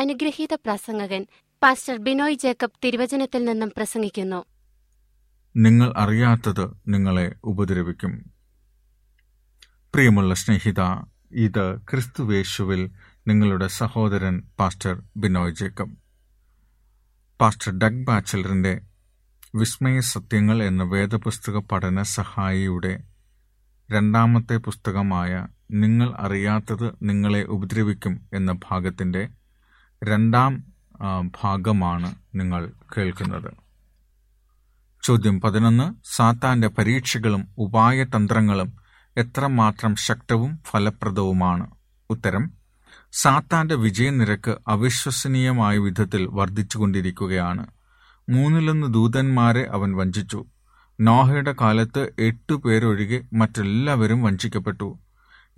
അനുഗ്രഹീത പ്രസംഗകൻ pastor Binoy Jacob തിരുവചനത്തിൽ നിന്നും പ്രസംഗിക്കുന്നു. നിങ്ങൾ അറിയാത്തത് നിങ്ങളെ ഉപദ്രവിക്കും. പ്രിയമുള്ള സ്നേഹിത, ഇത് ക്രിസ്തുവേശുവിൽ നിങ്ങളുടെ സഹോദരൻ pastor Binoy Jacob. Pastor Doug ബാച്ചലറിൻ്റെ വിസ്മയ സത്യങ്ങൾ എന്ന വേദപുസ്തക പഠന സഹായിയുടെ രണ്ടാമത്തെ പുസ്തകമായ നിങ്ങൾ അറിയാത്തത് നിങ്ങളെ ഉപദ്രവിക്കും എന്ന ഭാഗത്തിൻ്റെ രണ്ടാം ഭാഗമാണ് നിങ്ങൾ കേൾക്കുന്നത്. ചോദ്യം 11: സാത്താൻ്റെ പരീക്ഷകളും ഉപായതന്ത്രങ്ങളും എത്രമാത്രം ശക്തവും ഫലപ്രദവുമാണ്? ഉത്തരം: സാത്താൻ്റെ വിജയനിരക്ക് അവിശ്വസനീയമായ വിധത്തിൽ വർദ്ധിച്ചുകൊണ്ടിരിക്കുകയാണ്. 3 ദൂതന്മാരെ അവൻ വഞ്ചിച്ചു. നോഹയുടെ കാലത്ത് 8 പേരൊഴികെ മറ്റെല്ലാവരും വഞ്ചിക്കപ്പെട്ടു.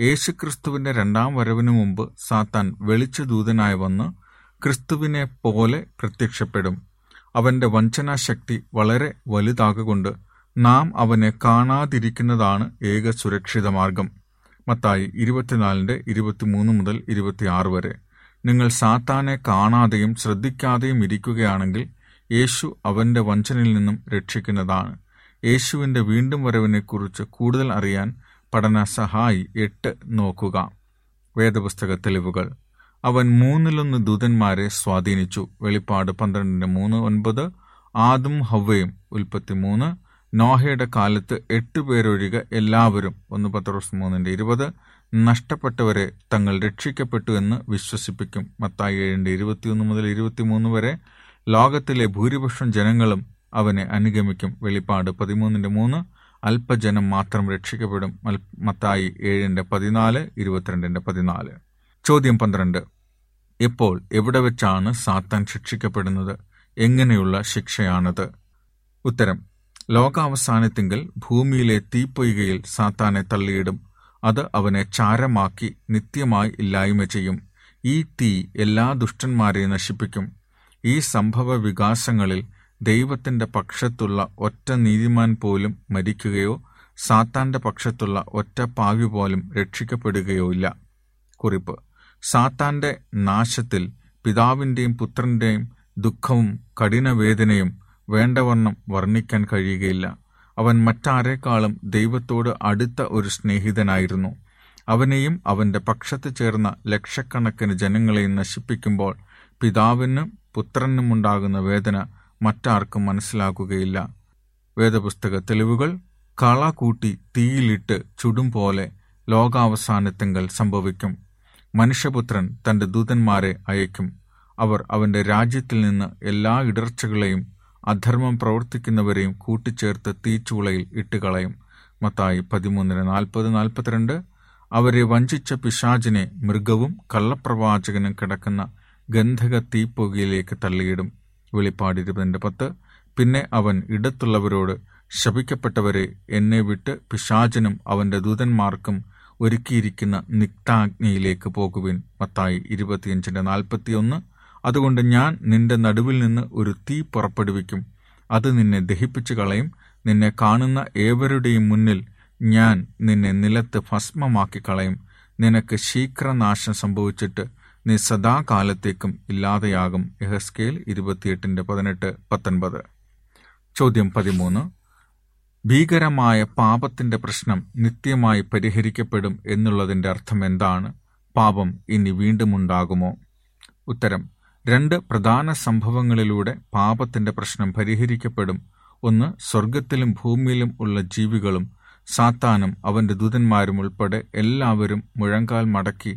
യേശുക്രിസ്തുവിൻ്റെ രണ്ടാം വരവിനു മുമ്പ് സാത്താൻ വെളിച്ചദൂതനായി വന്ന് ക്രിസ്തുവിനെ പോലെ പ്രത്യക്ഷപ്പെടും. അവൻ്റെ വഞ്ചനാശക്തി വളരെ വലുതാകൊണ്ട് നാം അവനെ കാണാതിരിക്കുന്നതാണ് ഏക സുരക്ഷിത മാർഗം. മത്തായി 24:23-26 വരെ. നിങ്ങൾ സാത്താനെ കാണാതെയും ശ്രദ്ധിക്കാതെയും ഇരിക്കുകയാണെങ്കിൽ യേശു അവൻ്റെ വഞ്ചനയിൽ നിന്നും രക്ഷിക്കുന്നതാണ്. യേശുവിൻ്റെ വീണ്ടും വരവിനെക്കുറിച്ച് കൂടുതൽ അറിയാൻ പഠന സഹായി 8 നോക്കുക. വേദപുസ്തക തെളിവുകൾ: അവൻ 3 ദൂതന്മാരെ സ്വാധീനിച്ചു. വെളിപ്പാട് 12:3-9. ആദും ഹവ്വയും, ഉൽപ്പത്തി 3. നോഹയുടെ കാലത്ത് 8 പേരൊഴികെ എല്ലാവരും, 1 Petrus 3:20. നഷ്ടപ്പെട്ടവരെ തങ്ങൾ രക്ഷിക്കപ്പെട്ടു എന്ന് വിശ്വസിപ്പിക്കും. മത്തായി 7:21-23 വരെ. ലോകത്തിലെ ഭൂരിപക്ഷം ജനങ്ങളും അവനെ അനുഗമിക്കും. വെളിപ്പാട് 13:3. അല്പജനം മാത്രം രക്ഷിക്കപ്പെടും. മത്തായി 7:14, 22:14. ചോദ്യം 12: എപ്പോൾ, എവിടെ വെച്ചാണ് സാത്താൻ ശിക്ഷിക്കപ്പെടുന്നത്? എങ്ങനെയുള്ള ശിക്ഷയാണത്? ഉത്തരം: ലോകാവസാനത്തിങ്കിൽ ഭൂമിയിലെ തീപ്പൊയ്കയിൽ സാത്താനെ തള്ളിയിടും. അത് അവനെ ചാരമാക്കി നിത്യമായി ഇല്ലായ്മ ചെയ്യും. ഈ തീ എല്ലാ ദുഷ്ടന്മാരെയും നശിപ്പിക്കും. ഈ സംഭവ വികാസങ്ങളിൽ ദൈവത്തിൻ്റെ പക്ഷത്തുള്ള ഒറ്റ നീതിമാൻ പോലും മരിക്കുകയോ സാത്താൻ്റെ പക്ഷത്തുള്ള ഒറ്റ പാവി പോലും രക്ഷിക്കപ്പെടുകയോ ഇല്ല. കുറിപ്പ്: സാത്താൻ്റെ നാശത്തിൽ പിതാവിൻ്റെയും പുത്രൻ്റെയും ദുഃഖവും കഠിനവേദനയും വേണ്ടവണ്ണം വർണ്ണിക്കാൻ കഴിയുകയില്ല. അവൻ മറ്റാരേക്കാളും ദൈവത്തോട് അടുത്ത ഒരു സ്നേഹിതനായിരുന്നു. അവനെയും അവൻ്റെ പക്ഷത്ത് ചേർന്ന ലക്ഷക്കണക്കിന് ജനങ്ങളെയും നശിപ്പിക്കുമ്പോൾ പിതാവിനും പുത്രനുമുണ്ടാകുന്ന വേദന മറ്റാർക്കും മനസ്സിലാക്കുകയില്ല. വേദപുസ്തക തെളിവുകൾ: കള കൂട്ടി തീയിലിട്ട് ചുടും പോലെ ലോകാവസാനത്തിങ്കൽ സംഭവിക്കും. മനുഷ്യപുത്രൻ തൻ്റെ ദൂതന്മാരെ അയക്കും. അവർ അവൻ്റെ രാജ്യത്തിൽ നിന്ന് എല്ലാ ഇടർച്ചകളെയും അധർമ്മം പ്രവർത്തിക്കുന്നവരെയും കൂട്ടിച്ചേർത്ത് തീച്ചൂളയിൽ ഇട്ടുകളയും. മത്തായി 13:40-42. അവരെ വഞ്ചിച്ച പിശാചിനെ മൃഗവും കള്ളപ്രവാചകനും കിടക്കുന്ന ഗന്ധക തീപ്പൊകയിലേക്ക് തള്ളിയിടും. വെളിപ്പാട് 20:10. പിന്നെ അവൻ ഇടത്തുള്ളവരോട്, ശപിക്കപ്പെട്ടവരെ, എന്നെ വിട്ട് പിശാചനും അവൻ്റെ ദൂതന്മാർക്കും ഒരുക്കിയിരിക്കുന്ന നിക്താഗ്നിയിലേക്ക് പോകുവിൻ. മത്തായി 25:41. അതുകൊണ്ട് ഞാൻ നിന്റെ നടുവിൽ നിന്ന് ഒരു തീ പുറപ്പെടുവിക്കും. അത് നിന്നെ ദഹിപ്പിച്ചു കളയും. നിന്നെ കാണുന്ന ഏവരുടെയും മുന്നിൽ ഞാൻ നിന്നെ നിലത്ത് ഭസ്മമാക്കി കളയും. നിനക്ക് ശീഘ്രനാശം സംഭവിച്ചിട്ട് നീ സദാകാലത്തേക്കും ഇല്ലാതെയാകും. യെഹെസ്കേൽ 28:18-19. ചോദ്യം 13: ഭീകരമായ പാപത്തിന്റെ പ്രശ്നം നിത്യമായി പരിഹരിക്കപ്പെടും എന്നുള്ളതിൻ്റെ അർത്ഥം എന്താണ്? പാപം ഇനി വീണ്ടും ഉണ്ടാകുമോ? ഉത്തരം: 2 പ്രധാന സംഭവങ്ങളിലൂടെ പാപത്തിന്റെ പ്രശ്നം പരിഹരിക്കപ്പെടും. ഒന്ന്, സ്വർഗത്തിലും ഭൂമിയിലും ഉള്ള ജീവികളും സാത്താനും അവൻ്റെ ദൂതന്മാരും ഉൾപ്പെടെ എല്ലാവരും മുഴങ്കാൽ മടക്കി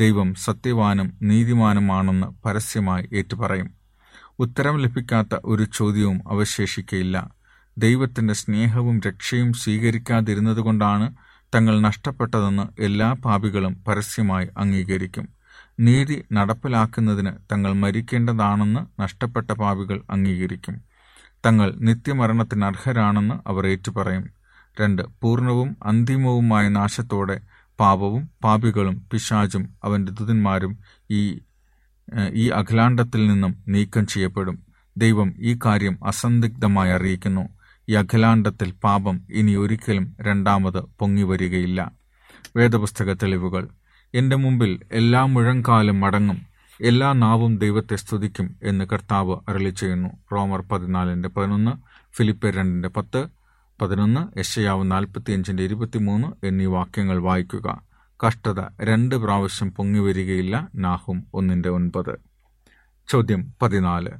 ദൈവം സത്യവാനും നീതിമാനുമാണെന്ന് പരസ്യമായി ഏറ്റുപറയും. ഉത്തരം ലഭിക്കാത്ത ഒരു ചോദ്യവും അവശേഷിക്കയില്ല. ദൈവത്തിൻ്റെ സ്നേഹവും രക്ഷയും സ്വീകരിക്കാതിരുന്നതുകൊണ്ടാണ് തങ്ങൾ നഷ്ടപ്പെട്ടതെന്ന് എല്ലാ പാപികളും പരസ്യമായി അംഗീകരിക്കും. നീതി നടപ്പിലാക്കുന്നതിന് തങ്ങൾ മരിക്കേണ്ടതാണെന്ന് നഷ്ടപ്പെട്ട പാപികൾ അംഗീകരിക്കും. തങ്ങൾ നിത്യമരണത്തിന് അർഹരാണെന്ന് അവർ ഏറ്റുപറയും. 2. പൂർണ്ണവും അന്തിമവുമായ നാശത്തോടെ പാപവും പാപികളും പിശാചും അവൻ്റെ ദൂതന്മാരും ഈ അഖിലാണ്ടത്തിൽ നിന്നും നീക്കം ചെയ്യപ്പെടും. ദൈവം ഈ കാര്യം അസന്ദിഗ്ധമായി അറിയിക്കുന്നു. ഈ അഖിലാണ്ടത്തിൽ പാപം ഇനി ഒരിക്കലും രണ്ടാമത് പൊങ്ങിവരികയില്ല. വേദപുസ്തക തെളിവുകൾ. എൻ്റെ മുമ്പിൽ എല്ലാ മുഴങ്കാലും മടങ്ങും, എല്ലാ നാവും ദൈവത്തെ സ്തുതിക്കും എന്ന് കർത്താവ് അരുളി ചെയ്യുന്നു. റോമർ 14:11, ഫിലിപ്പിയർ 2:10-11, യെശയ്യാവ് 45:23 എന്നീ വാക്യങ്ങൾ വായിക്കുക. കഷ്ടത 2 പ്രാവശ്യം പൊങ്ങിവരികയില്ല. നാഹൂം 1:9. ചോദ്യം 14.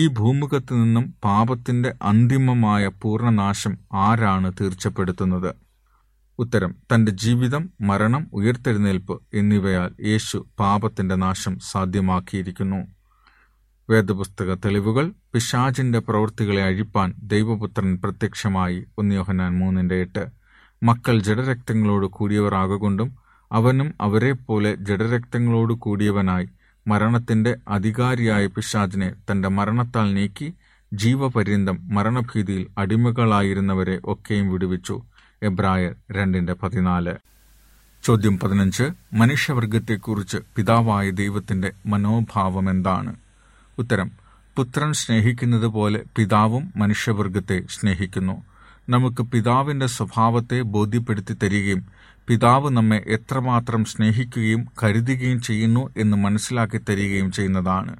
ഈ ഭൂമുഖത്ത് നിന്നും പാപത്തിൻ്റെ അന്തിമമായ പൂർണ്ണനാശം ആരാണ് തീർച്ചപ്പെടുത്തുന്നത്? ഉത്തരം: തൻ്റെ ജീവിതം, മരണം, ഉയർത്തെഴുന്നേൽപ്പ് എന്നിവയാൽ യേശു പാപത്തിൻ്റെ നാശം സാധ്യമാക്കിയിരിക്കുന്നു. വേദപുസ്തക തെളിവുകൾ. പിശാചിൻ്റെ പ്രവൃത്തികളെ അഴിപ്പാൻ ദൈവപുത്രൻ പ്രത്യക്ഷമായി. 1 യോഹന്നാൻ 3:8. മക്കൾ ജഡരക്തങ്ങളോട് കൂടിയവരാകൊണ്ടും അവനും അവരെപ്പോലെ ജഡരക്തങ്ങളോട് കൂടിയവനായി മരണത്തിൻ്റെ അധികാരിയായ പിശാചിനെ തൻ്റെ മരണത്താൽ നീക്കി ജീവപര്യന്തം മരണഭീതിയിൽ അടിമകളായിരുന്നവരെ ഒക്കെയും വിടുവിച്ചു. എബ്രായർ 2:14. ചോദ്യം 15. മനുഷ്യവർഗത്തെക്കുറിച്ച് പിതാവായ ദൈവത്തിൻ്റെ മനോഭാവം എന്താണ്? ഉത്തരം: പുത്രൻ സ്നേഹിക്കുന്നത് പോലെ പിതാവും മനുഷ്യവർഗത്തെ സ്നേഹിക്കുന്നു. നമുക്ക് പിതാവിൻ്റെ സ്വഭാവത്തെ ബോധ്യപ്പെടുത്തി തരികയും പിതാവ് നമ്മെ എത്രമാത്രം സ്നേഹിക്കുകയും കരുതുകയും ചെയ്യുന്നു എന്ന് മനസ്സിലാക്കി തരികയും ചെയ്യുന്നതാണ്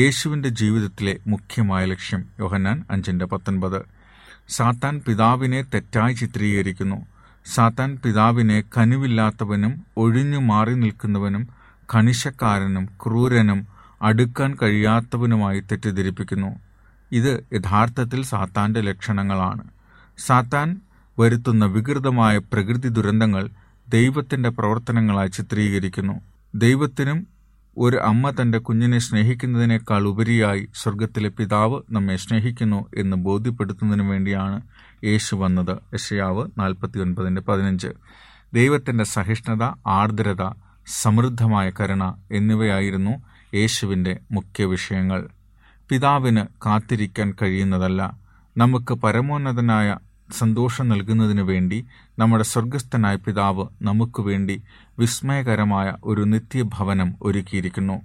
യേശുവിൻ്റെ ജീവിതത്തിലെ മുഖ്യമായ ലക്ഷ്യം. യോഹന്നാൻ 5:19. സാത്താൻ പിതാവിനെ തെറ്റായി ചിത്രീകരിക്കുന്നു. സാത്താൻ പിതാവിനെ കനിവില്ലാത്തവനും ഒഴിഞ്ഞു മാറി നിൽക്കുന്നവനും കണിശക്കാരനും ക്രൂരനും അടുക്കാൻ കഴിയാത്തവനുമായി തെറ്റിദ്ധരിപ്പിക്കുന്നു. ഇത് യഥാർത്ഥത്തിൽ സാത്താൻ്റെ ലക്ഷണങ്ങളാണ്. സാത്താൻ വരുത്തുന്ന വികൃതമായ പ്രകൃതി ദുരന്തങ്ങൾ ദൈവത്തിൻ്റെ പ്രവർത്തനങ്ങളായി ചിത്രീകരിക്കുന്നു. ദൈവത്തിനും ഒരു അമ്മ തൻ്റെ കുഞ്ഞിനെ സ്നേഹിക്കുന്നതിനേക്കാൾ ഉപരിയായി സ്വർഗത്തിലെ പിതാവ് നമ്മെ സ്നേഹിക്കുന്നു എന്ന് ബോധ്യപ്പെടുത്തുന്നതിനു വേണ്ടിയാണ് യേശു വന്നത്. യെശയ്യാവ് 49:15. ദൈവത്തിൻ്റെ സഹിഷ്ണുത, ആർദ്രത, സമൃദ്ധമായ കരുണ എന്നിവയായിരുന്നു യേശുവിൻ്റെ മുഖ്യ വിഷയങ്ങൾ. പിതാവിന് കാത്തിരിക്കാൻ കഴിയുന്നതല്ല. നമുക്ക് പരമോന്നതനായ സന്തോഷം നൽകുന്നതിനു വേണ്ടി നമ്മുടെ സ്വർഗസ്ഥനായ പിതാവ് നമുക്ക് വേണ്ടി വിസ്മയകരമായ ഒരു നിത്യഭവനം ഒരുക്കിയിരിക്കുന്നു.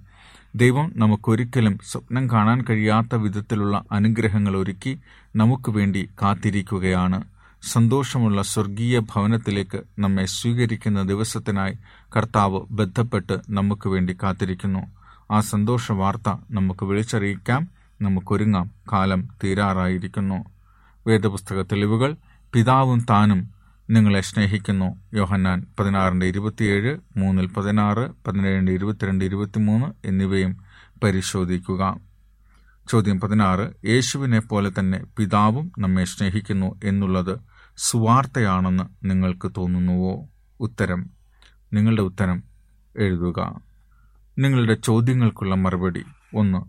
ദൈവം നമുക്കൊരിക്കലും സ്വപ്നം കാണാൻ കഴിയാത്ത വിധത്തിലുള്ള അനുഗ്രഹങ്ങൾ ഒരുക്കി നമുക്ക് വേണ്ടി കാത്തിരിക്കുകയാണ്. സന്തോഷമുള്ള സ്വർഗീയ ഭവനത്തിലേക്ക് നമ്മെ സ്വീകരിക്കുന്ന ദിവസത്തിനായി കർത്താവ് ബന്ധപ്പെട്ട് നമുക്ക് വേണ്ടി കാത്തിരിക്കുന്നു. ആ സന്തോഷ വാർത്ത നമുക്ക് വിളിച്ചറിയിക്കാം, നമുക്കൊരുങ്ങാം. കാലം തീരാറായിരിക്കുന്നു. വേദപുസ്തക തെളിവുകൾ. പിതാവും താനും നിങ്ങളെ സ്നേഹിക്കുന്നു. യോഹന്നാൻ 16:27, 3:16, 17:22-23 എന്നിവയും പരിശോധിക്കുക. ചോദ്യം 16. യേശുവിനെ പോലെ തന്നെ പിതാവും നമ്മെ സ്നേഹിക്കുന്നു എന്നുള്ളത് സുവാർത്തയാണെന്ന് നിങ്ങൾക്ക് തോന്നുന്നുവോ? ഉത്തരം: നിങ്ങളുടെ ഉത്തരം എഴുതുക. നിങ്ങളുടെ ചോദ്യങ്ങൾക്കുള്ള മറുപടി. 1.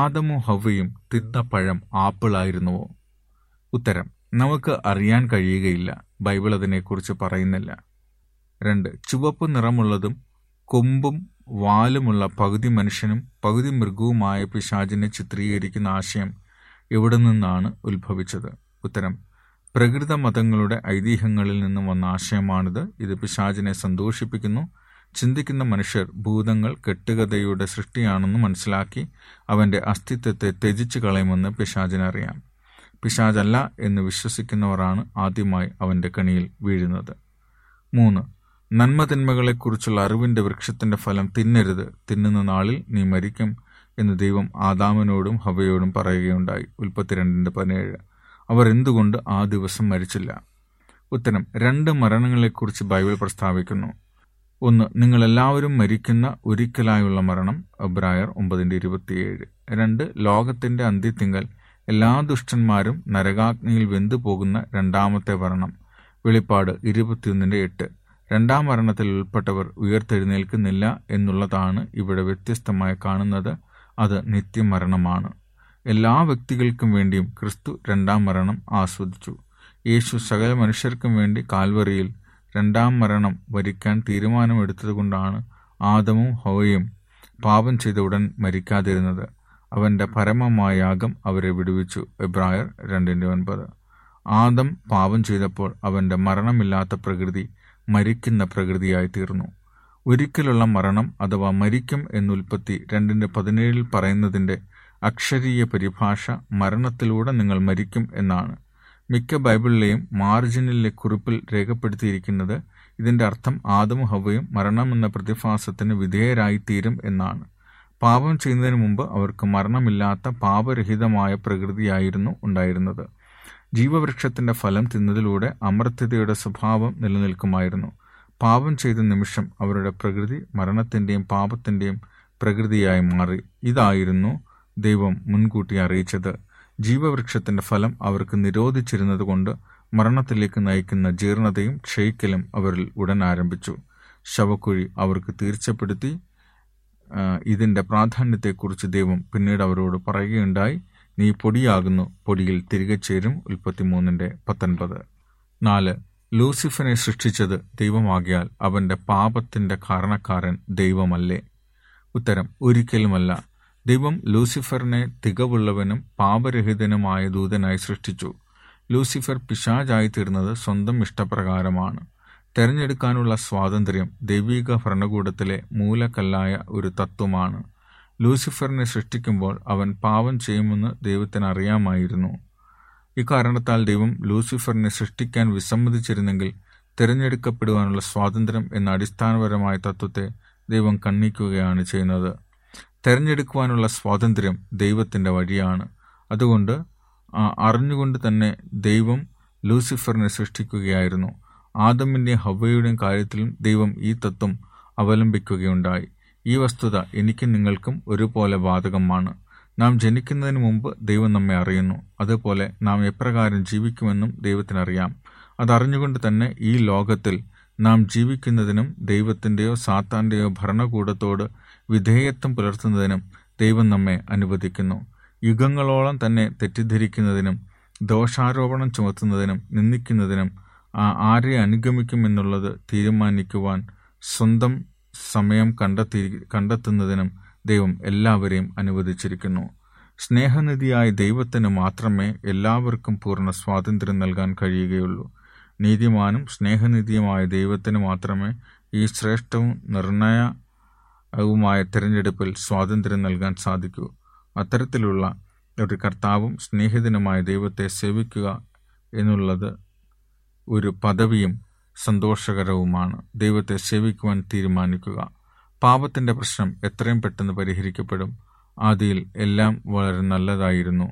ആദമും ഹവ്വയും തിന്ന പഴം ആപ്പിളായിരുന്നുവോ? ഉത്തരം: നമുക്ക് അറിയാൻ കഴിയുകയില്ല. ബൈബിൾ അതിനെക്കുറിച്ച് പറയുന്നില്ല. 2. ചുവപ്പ് നിറമുള്ളതും കൊമ്പും വാലുമുള്ള പകുതി മനുഷ്യനും പകുതി മൃഗവുമായ പിശാചിനെ ചിത്രീകരിക്കുന്ന ആശയം എവിടെ നിന്നാണ് ഉത്ഭവിച്ചത്? ഉത്തരം: പ്രകൃത മതങ്ങളുടെ ഐതിഹ്യങ്ങളിൽ നിന്നും വന്ന ആശയമാണിത്. ഇത് പിശാചിനെ സന്തോഷിപ്പിക്കുന്നു. ചിന്തിക്കുന്ന മനുഷ്യർ ഭൂതങ്ങൾ കെട്ടുകഥയുടെ സൃഷ്ടിയാണെന്ന് മനസ്സിലാക്കി അവൻ്റെ അസ്തിത്വത്തെ ത്യജിച്ചു കളയുമെന്ന് പിശാചിനറിയാം. പിശാചല്ല എന്ന് വിശ്വസിക്കുന്നവരാണ് ആദ്യമായി അവൻ്റെ കണിയിൽ വീഴുന്നത്. 3. നന്മതിന്മകളെക്കുറിച്ചുള്ള അറിവിൻ്റെ വൃക്ഷത്തിൻ്റെ ഫലം തിന്നരുത്, തിന്നുന്ന നാളിൽ നീ മരിക്കും എന്ന് ദൈവം ആദാമിനോടും ഹവയോടും പറയുകയുണ്ടായി. ഉൽപ്പത്തി 2:17. അവർ എന്തുകൊണ്ട് ആ ദിവസം മരിച്ചില്ല? ഉത്തരം: 2 മരണങ്ങളെക്കുറിച്ച് ബൈബിൾ പ്രസ്താവിക്കുന്നു. 1. നിങ്ങളെല്ലാവരും മരിക്കുന്ന ഒരിക്കലായുള്ള മരണം. എബ്രായർ 9:27. 2. ലോകത്തിൻ്റെ അന്ത്യത്തിങ്കൽ എല്ലാ ദുഷ്ടന്മാരും നരകാഗ്നിയിൽ വെന്തു പോകുന്ന രണ്ടാമത്തെ മരണം. വെളിപ്പാട് 21:8. രണ്ടാം മരണത്തിൽ ഉൾപ്പെട്ടവർ ഉയർത്തെഴുന്നേൽക്കുന്നില്ല എന്നുള്ളതാണ് ഇവിടെ വ്യത്യസ്തമായി കാണുന്നത്. അത് നിത്യമരണമാണ്. എല്ലാ വ്യക്തികൾക്കും വേണ്ടിയും ക്രിസ്തു രണ്ടാം മരണം ആസ്വദിച്ചു. യേശു സകല മനുഷ്യർക്കും വേണ്ടി കാൽവറിയിൽ രണ്ടാം മരണം വരിക്കാൻ തീരുമാനമെടുത്തതുകൊണ്ടാണ് ആദമും ഹൗവയും പാപം ചെയ്ത ഉടൻ മരിക്കാതിരുന്നത്. അവൻ്റെ പരമമായ യാഗം അവരെ വിടുവിച്ചു. എബ്രായർ 2:9. ആദം പാപം ചെയ്തപ്പോൾ അവൻ്റെ മരണമില്ലാത്ത പ്രകൃതി മരിക്കുന്ന പ്രകൃതിയായിത്തീർന്നു. ഒരിക്കലുള്ള മരണം അഥവാ മരിക്കും എന്ന് ഉൽപ്പത്തി 2:17 പറയുന്നതിൻ്റെ അക്ഷരീയ പരിഭാഷ മരണത്തിലൂടെ നിങ്ങൾ മരിക്കും എന്നാണ്. മിക്ക ബൈബിളിലെയും മാർജിനിലെ കുറിപ്പിൽ രേഖപ്പെടുത്തിയിരിക്കുന്നത് ഇതിൻ്റെ അർത്ഥം ആദമും ഹവ്വയും മരണമെന്ന പ്രതിഭാസത്തിന് വിധേയരായിത്തീരും എന്നാണ്. പാപം ചെയ്യുന്നതിന് മുമ്പ് അവർക്ക് മരണമില്ലാത്ത പാപരഹിതമായ പ്രകൃതിയായിരുന്നു ഉണ്ടായിരുന്നത്. ജീവവൃക്ഷത്തിൻ്റെ ഫലം തിന്നതിലൂടെ അമർത്യതയുടെ സ്വഭാവം നിലനിൽക്കുമായിരുന്നു. പാപം ചെയ്ത നിമിഷം അവരുടെ പ്രകൃതി മരണത്തിൻ്റെയും പാപത്തിൻ്റെയും പ്രകൃതിയായി മാറി. ഇതായിരുന്നു ദൈവം മുൻകൂട്ടി അറിയിച്ചത്. ജീവവൃക്ഷത്തിൻ്റെ ഫലം അവർക്ക് നിരോധിച്ചിരുന്നത് കൊണ്ട് മരണത്തിലേക്ക് നയിക്കുന്ന ജീർണതയും ക്ഷയിക്കലും അവരിൽ ഉടൻ ആരംഭിച്ചു. ശവക്കുഴി അവർക്ക് തീർച്ചപ്പെടുത്തി. ഇതിൻ്റെ പ്രാധാന്യത്തെക്കുറിച്ച് ദൈവം പിന്നീട് അവരോട് പറയുകയുണ്ടായി, നീ പൊടിയാകുന്നു, പൊടിയിൽ തിരികെ ചേരും. ഉൽപ്പത്തി 3:19. 4. ലൂസിഫറിനെ സൃഷ്ടിച്ചത് ദൈവമാകിയാൽ അവൻ്റെ പാപത്തിൻ്റെ കാരണക്കാരൻ ദൈവമല്ലേ? ഉത്തരം: ഒരിക്കലുമല്ല. ദൈവം ലൂസിഫറിനെ തികവുള്ളവനും പാപരഹിതനുമായ ദൂതനായി സൃഷ്ടിച്ചു. ലൂസിഫർ പിശാചായിത്തീർന്നത് സ്വന്തം ഇഷ്ടപ്രകാരമാണ്. തെരഞ്ഞെടുക്കാനുള്ള സ്വാതന്ത്ര്യം ദൈവിക ഭരണകൂടത്തിലെ മൂലക്കല്ലായ ഒരു തത്വമാണ്. ലൂസിഫറിനെ സൃഷ്ടിക്കുമ്പോൾ അവൻ പാപം ചെയ്യുമെന്ന് ദൈവത്തിന് അറിയാമായിരുന്നു. ഇക്കാരണത്താൽ ദൈവം ലൂസിഫറിനെ സൃഷ്ടിക്കാൻ വിസമ്മതിച്ചിരുന്നെങ്കിൽ തിരഞ്ഞെടുക്കപ്പെടുവാനുള്ള സ്വാതന്ത്ര്യം എന്ന അടിസ്ഥാനപരമായ തത്വത്തെ ദൈവം കണ്ണിക്കുകയാണ് ചെയ്യുന്നത്. തിരഞ്ഞെടുക്കുവാനുള്ള സ്വാതന്ത്ര്യം ദൈവത്തിൻ്റെ വഴിയാണ്. അതുകൊണ്ട് അറിഞ്ഞുകൊണ്ട് തന്നെ ദൈവം ലൂസിഫറിനെ സൃഷ്ടിക്കുകയായിരുന്നു. ആദമിൻ്റെയും ഹവ്വയുടെയും കാര്യത്തിലും ദൈവം ഈ തത്വം അവലംബിക്കുകയുണ്ടായി. ഈ വസ്തുത എനിക്കും നിങ്ങൾക്കും ഒരുപോലെ ബാധകമാണ്. നാം ജനിക്കുന്നതിന് മുമ്പ് ദൈവം നമ്മെ അറിയുന്നു. അതുപോലെ നാം എപ്രകാരം ജീവിക്കുമെന്നും ദൈവത്തിനറിയാം. അതറിഞ്ഞുകൊണ്ട് തന്നെ ഈ ലോകത്തിൽ നാം ജീവിക്കുന്നതിനും ദൈവത്തിൻ്റെയോ സാത്താൻ്റെയോ ഭരണകൂടത്തോട് വിധേയത്വം പുലർത്തുന്നതിനും ദൈവം നമ്മെ അനുവദിക്കുന്നു. യുഗങ്ങളോളം തന്നെ തെറ്റിദ്ധരിക്കുന്നതിനും ദോഷാരോപണം ചുമത്തുന്നതിനും നിന്ദിക്കുന്നതിനും ആരെ അനുഗമിക്കുമെന്നുള്ളത് തീരുമാനിക്കുവാൻ സ്വന്തം സമയം കണ്ടെത്തുന്നതിനും ദൈവം എല്ലാവരെയും അനുവദിച്ചിരിക്കുന്നു. സ്നേഹനിധിയായ ദൈവത്തിന് മാത്രമേ എല്ലാവർക്കും പൂർണ്ണ സ്വാതന്ത്ര്യം നൽകാൻ കഴിയുകയുള്ളൂ. നീതിമാനും സ്നേഹനിധിയുമായ ദൈവത്തിന് മാത്രമേ ഈ ശ്രേഷ്ഠവും നിർണയവുമായ തിരഞ്ഞെടുപ്പിൽ സ്വാതന്ത്ര്യം നൽകാൻ സാധിക്കൂ. അത്തരത്തിലുള്ള ഒരു കർത്താവും സ്നേഹിതനുമായ ദൈവത്തെ സേവിക്കുക എന്നുള്ളത് ഒരു പദവിയും സന്തോഷകരവുമാണ്. ദൈവത്തെ സേവിക്കുവാൻ തീരുമാനിക്കുക. പാപത്തിൻ്റെ പ്രശ്നം എത്രയും പെട്ടെന്ന് പരിഹരിക്കപ്പെടും. ആദിയിൽ എല്ലാം വളരെ നല്ലതായിരുന്നു.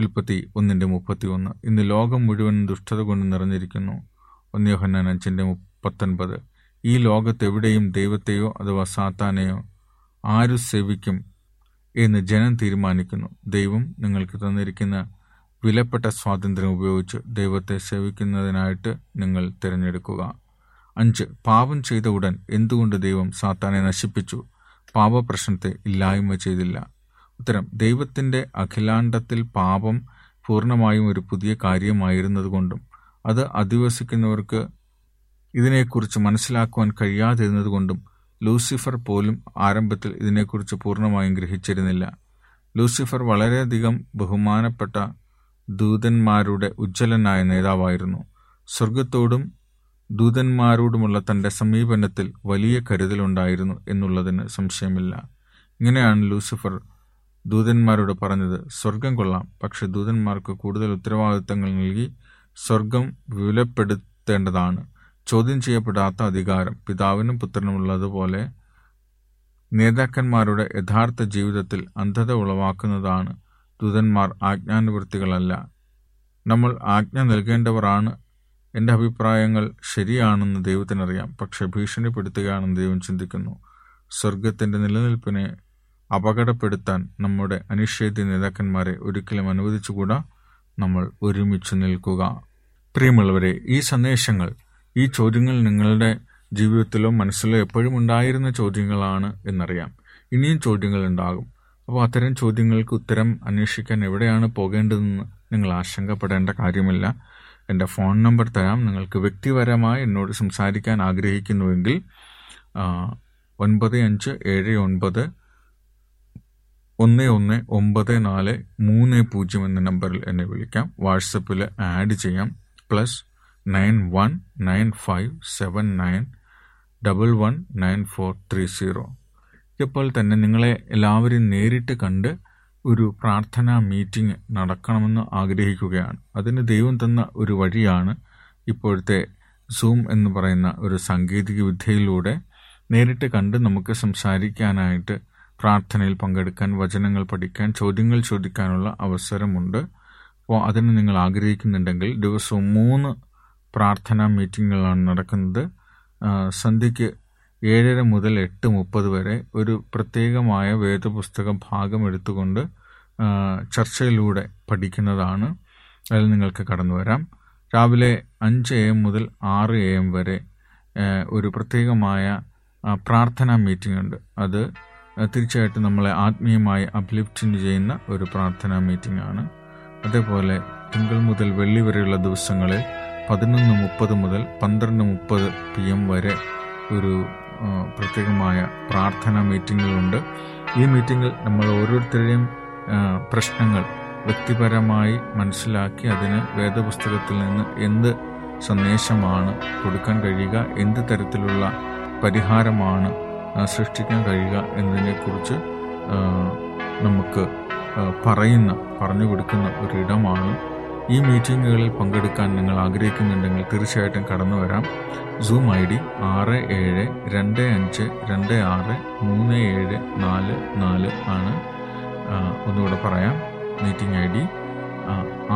ഉൽപ്പത്തി 1:31. ഇന്ന് ലോകം മുഴുവൻ ദുഷ്ടത കൊണ്ട് നിറഞ്ഞിരിക്കുന്നു. 1 യോഹന്നാൻ 5:19. ഈ ലോകത്തെവിടെയും ദൈവത്തെയോ അഥവാ സാത്താനെയോ ആരു സേവിക്കും എന്ന് ജനം തീരുമാനിക്കുന്നു. ദൈവം നിങ്ങൾക്ക് തന്നിരിക്കുന്ന വിലപ്പെട്ട സ്വാതന്ത്ര്യം ഉപയോഗിച്ച് ദൈവത്തെ സേവിക്കുന്നതിനായിട്ട് നിങ്ങൾ തിരഞ്ഞെടുക്കുക. 5. പാപം ചെയ്ത ഉടൻ എന്തുകൊണ്ട് ദൈവം സാത്താനെ നശിപ്പിച്ചു, പാപപ്രശ്നത്തെ ഇല്ലായ്മ ചെയ്തില്ല? ഉത്തരം: ദൈവത്തിൻ്റെ അഖിലാണ്ടത്തിൽ പാപം പൂർണ്ണമായും ഒരു പുതിയ കാര്യമായിരുന്നതുകൊണ്ടും അത് അധിവസിക്കുന്നവർക്ക് ഇതിനെക്കുറിച്ച് മനസ്സിലാക്കുവാൻ കഴിയാതിരുന്നതുകൊണ്ടും ലൂസിഫർ പോലും ആരംഭത്തിൽ ഇതിനെക്കുറിച്ച് പൂർണ്ണമായും ഗ്രഹിച്ചിരുന്നില്ല. ലൂസിഫർ വളരെയധികം ബഹുമാനപ്പെട്ട ദൂതന്മാരുടെ ഉജ്ജ്വലനായ നേതാവായിരുന്നു. സ്വർഗത്തോടും ദൂതന്മാരോടുമുള്ള തൻ്റെ സമീപനത്തിൽ വലിയ കരുതലുണ്ടായിരുന്നു എന്നുള്ളതിന് സംശയമില്ല. ഇങ്ങനെയാണ് ലൂസിഫർ ദൂതന്മാരോട് പറഞ്ഞത്: സ്വർഗം കൊള്ളാം, പക്ഷെ ദൂതന്മാർക്ക് കൂടുതൽ ഉത്തരവാദിത്തങ്ങൾ നൽകി സ്വർഗം വിപുലപ്പെടുത്തേണ്ടതാണ്. ചോദ്യം ചെയ്യപ്പെടാത്ത അധികാരം പിതാവിനും പുത്രനുമുള്ളതുപോലെ നേതാക്കന്മാരുടെ യഥാർത്ഥ ജീവിതത്തിൽ അന്ധത ഉളവാക്കുന്നതാണ്. ദൂതന്മാർ ആജ്ഞാനുവർത്തികളല്ല, നമ്മൾ ആജ്ഞ നൽകേണ്ടവരാണ്. എൻ്റെ അഭിപ്രായങ്ങൾ ശരിയാണെന്ന് ദൈവത്തിനറിയാം, പക്ഷെ ഭീഷണിപ്പെടുത്തുകയാണെന്ന് ദൈവം ചിന്തിക്കുന്നു. സ്വർഗത്തിൻ്റെ നിലനിൽപ്പിനെ അപകടപ്പെടുത്താൻ നമ്മുടെ അനിഷേധ്യ നേതാക്കന്മാരെ ഒരിക്കലും അനുവദിച്ചുകൂടാ. നമ്മൾ ഒരുമിച്ച് നിൽക്കുക. പ്രിയമുള്ളവരെ, ഈ സന്ദേശങ്ങൾ, ഈ ചോദ്യങ്ങൾ നിങ്ങളുടെ ജീവിതത്തിലോ മനസ്സിലോ എപ്പോഴും ഉണ്ടായിരുന്ന ചോദ്യങ്ങളാണ് എന്നറിയാം. ഇനിയും ചോദ്യങ്ങൾ ഉണ്ടാകും. അപ്പോൾ അത്തരം ചോദ്യങ്ങൾക്ക് ഉത്തരം അന്വേഷിക്കാൻ എവിടെയാണ് പോകേണ്ടതെന്ന് നിങ്ങൾ ആശങ്കപ്പെടേണ്ട കാര്യമില്ല. എൻ്റെ ഫോൺ നമ്പർ തരാം. നിങ്ങൾക്ക് വ്യക്തിപരമായി എന്നോട് സംസാരിക്കാൻ ആഗ്രഹിക്കുന്നുവെങ്കിൽ 9579119430 എന്ന നമ്പറിൽ എന്നെ വിളിക്കാം. വാട്സപ്പിൽ ആഡ് ചെയ്യാം +919579119430. ഇപ്പോൾ തന്നെ നിങ്ങളെ എല്ലാവരും നേരിട്ട് കണ്ട് ഒരു പ്രാർത്ഥനാ മീറ്റിംഗ് നടക്കണമെന്ന് ആഗ്രഹിക്കുകയാണ്. അതിന് ദൈവം തന്ന ഒരു വഴിയാണ് ഇപ്പോഴത്തെ സൂം എന്ന് പറയുന്ന ഒരു സാങ്കേതിക വിദ്യയിലൂടെ നേരിട്ട് കണ്ട് നമുക്ക് സംസാരിക്കാനായിട്ട്, പ്രാർത്ഥനയിൽ പങ്കെടുക്കാൻ, വചനങ്ങൾ പഠിക്കാൻ, ചോദ്യങ്ങൾ ചോദിക്കാനുള്ള അവസരമുണ്ട്. അപ്പോൾ അതിന് നിങ്ങൾ ആഗ്രഹിക്കുന്നുണ്ടെങ്കിൽ ദിവസവും 3 പ്രാർത്ഥനാ മീറ്റിങ്ങുകളാണ് നടക്കുന്നത്. സന്ധ്യയ്ക്ക് 7:30 മുതൽ 8:30 വരെ ഒരു പ്രത്യേകമായ വേദപുസ്തക ഭാഗം എടുത്തുകൊണ്ട് ചർച്ചയിലൂടെ പഠിക്കുന്നതാണ്. അതിൽ നിങ്ങൾക്ക് കടന്നു വരാം. രാവിലെ 5 AM മുതൽ 6 AM വരെ ഒരു പ്രത്യേകമായ പ്രാർത്ഥനാ മീറ്റിംഗ് ഉണ്ട്. അത് തീർച്ചയായിട്ടും നമ്മളെ ആത്മീയമായി അപ്ലിഫ്റ്റിങ് ചെയ്യുന്ന ഒരു പ്രാർത്ഥനാ മീറ്റിംഗ് ആണ്. അതേപോലെ തിങ്കൾ മുതൽ വെള്ളി വരെയുള്ള ദിവസങ്ങളിൽ 11:30 മുതൽ 12:30 PM വരെ ഒരു പ്രത്യേകമായ പ്രാർത്ഥനാ മീറ്റിങ്ങുകളുണ്ട്. ഈ മീറ്റിങ്ങിൽ നമ്മൾ ഓരോരുത്തരുടെയും പ്രശ്നങ്ങൾ വ്യക്തിപരമായി മനസ്സിലാക്കി അതിന് വേദപുസ്തകത്തിൽ നിന്ന് എന്ത് സന്ദേശമാണ് കൊടുക്കാൻ കഴിയുക, എന്ത് തരത്തിലുള്ള പരിഹാരമാണ് സൃഷ്ടിക്കാൻ കഴിയുക എന്നതിനെക്കുറിച്ച് നമുക്ക് പറഞ്ഞു കൊടുക്കുന്ന ഒരിടമാണ്. ഈ മീറ്റിങ്ങുകളിൽ പങ്കെടുക്കാൻ നിങ്ങൾ ആഗ്രഹിക്കുന്നുണ്ടെങ്കിൽ തീർച്ചയായിട്ടും കടന്നു വരാം. സൂം ID 6725263744 ആണ്. ഒന്നുകൂടെ പറയാം. Meeting ID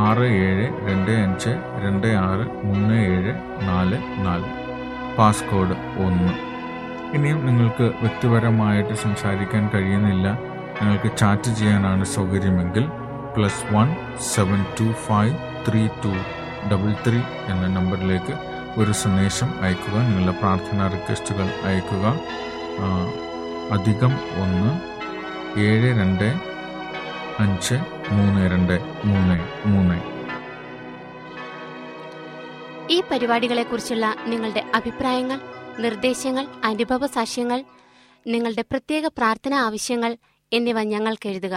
6725263744, passcode 1. ഇനിയും നിങ്ങൾക്ക് വ്യക്തിപരമായിട്ട് സംസാരിക്കാൻ കഴിയുന്നില്ല, നിങ്ങൾക്ക് ചാറ്റ് ചെയ്യാനാണ് സൗകര്യമെങ്കിൽ +1 7253233 എന്ന നമ്പറിലേക്ക് ഒരു സന്ദേശം അയക്കുക. നിങ്ങളുടെ പ്രാർത്ഥനാ റിക്വസ്റ്റുകൾ അയക്കുക. +1 7253233. ഈ പരിപാടികളെക്കുറിച്ചുള്ള നിങ്ങളുടെ അഭിപ്രായങ്ങൾ, നിർദ്ദേശങ്ങൾ, അനുഭവ സാക്ഷ്യങ്ങൾ, നിങ്ങളുടെ പ്രത്യേക പ്രാർത്ഥനാ ആവശ്യങ്ങൾ എന്നിവ ഞങ്ങൾക്ക് എഴുതുക.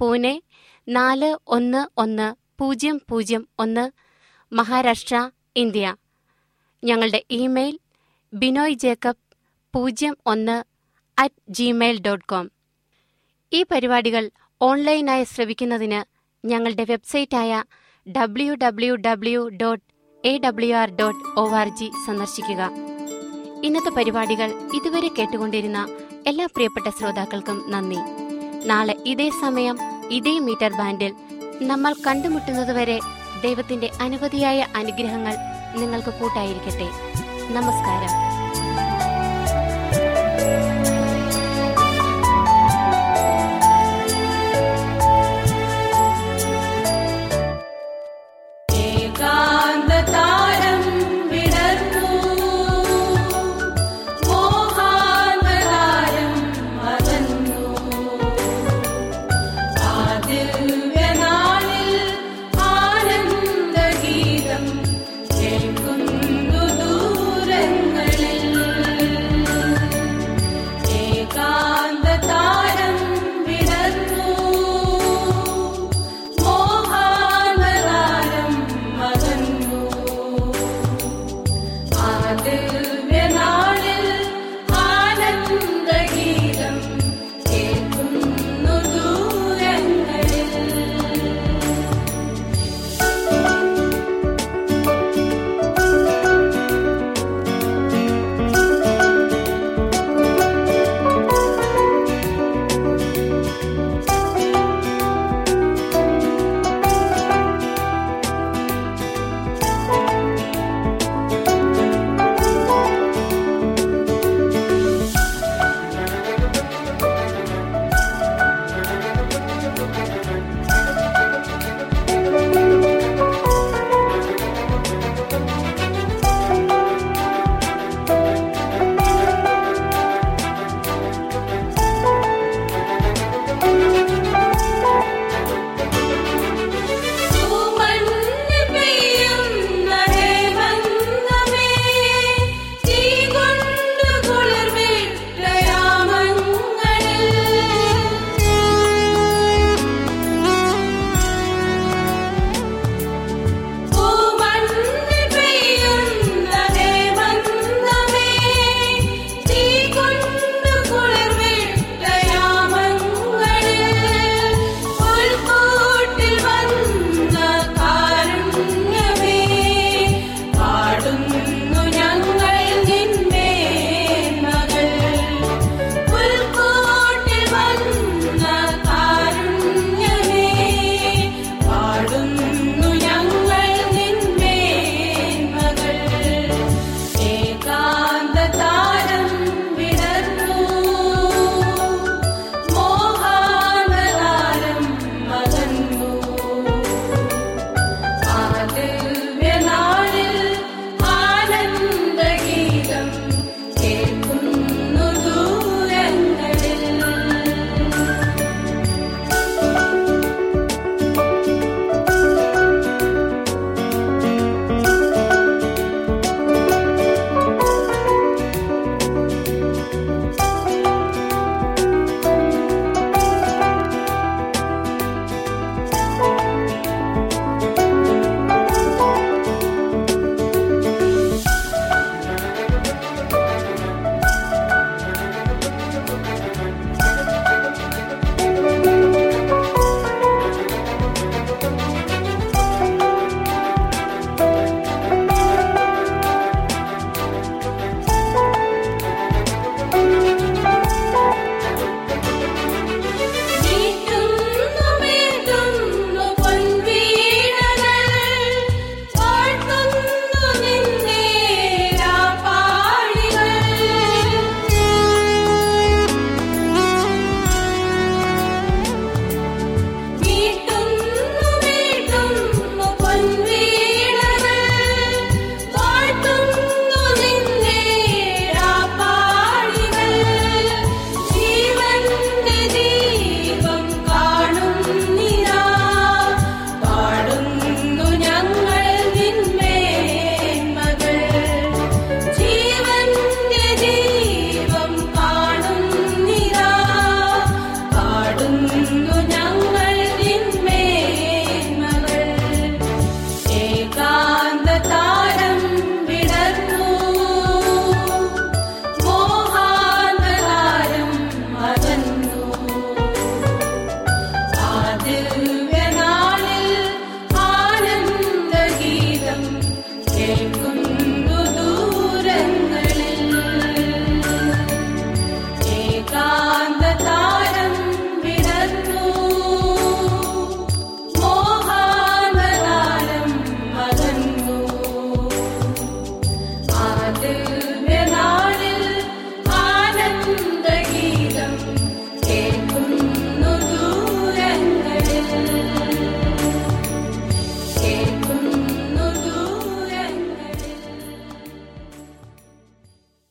Pune 411001, Maharashtra, India. ഞങ്ങളുടെ ഇമെയിൽ binoyjacob01@gmail.com. ഈ പരിപാടികൾ ഓൺലൈനായി ശ്രവിക്കുന്നതിന് ഞങ്ങളുടെ വെബ്സൈറ്റായ www.awr.org സന്ദർശിക്കുക. ഇന്നത്തെ പരിപാടികൾ ഇതുവരെ കേട്ടുകൊണ്ടിരുന്ന എല്ലാ പ്രിയപ്പെട്ട ശ്രോതാക്കൾക്കും നന്ദി. നാളെ ഇതേ സമയം ഇതേ മീറ്റർ ബാൻഡിൽ നമ്മൾ കണ്ടുമുട്ടുന്നതുവരെ ദൈവത്തിന്റെ അനവധിയായ അനുഗ്രഹങ്ങൾ നിങ്ങൾക്ക് കൂട്ടായിരിക്കട്ടെ. നമസ്കാരം.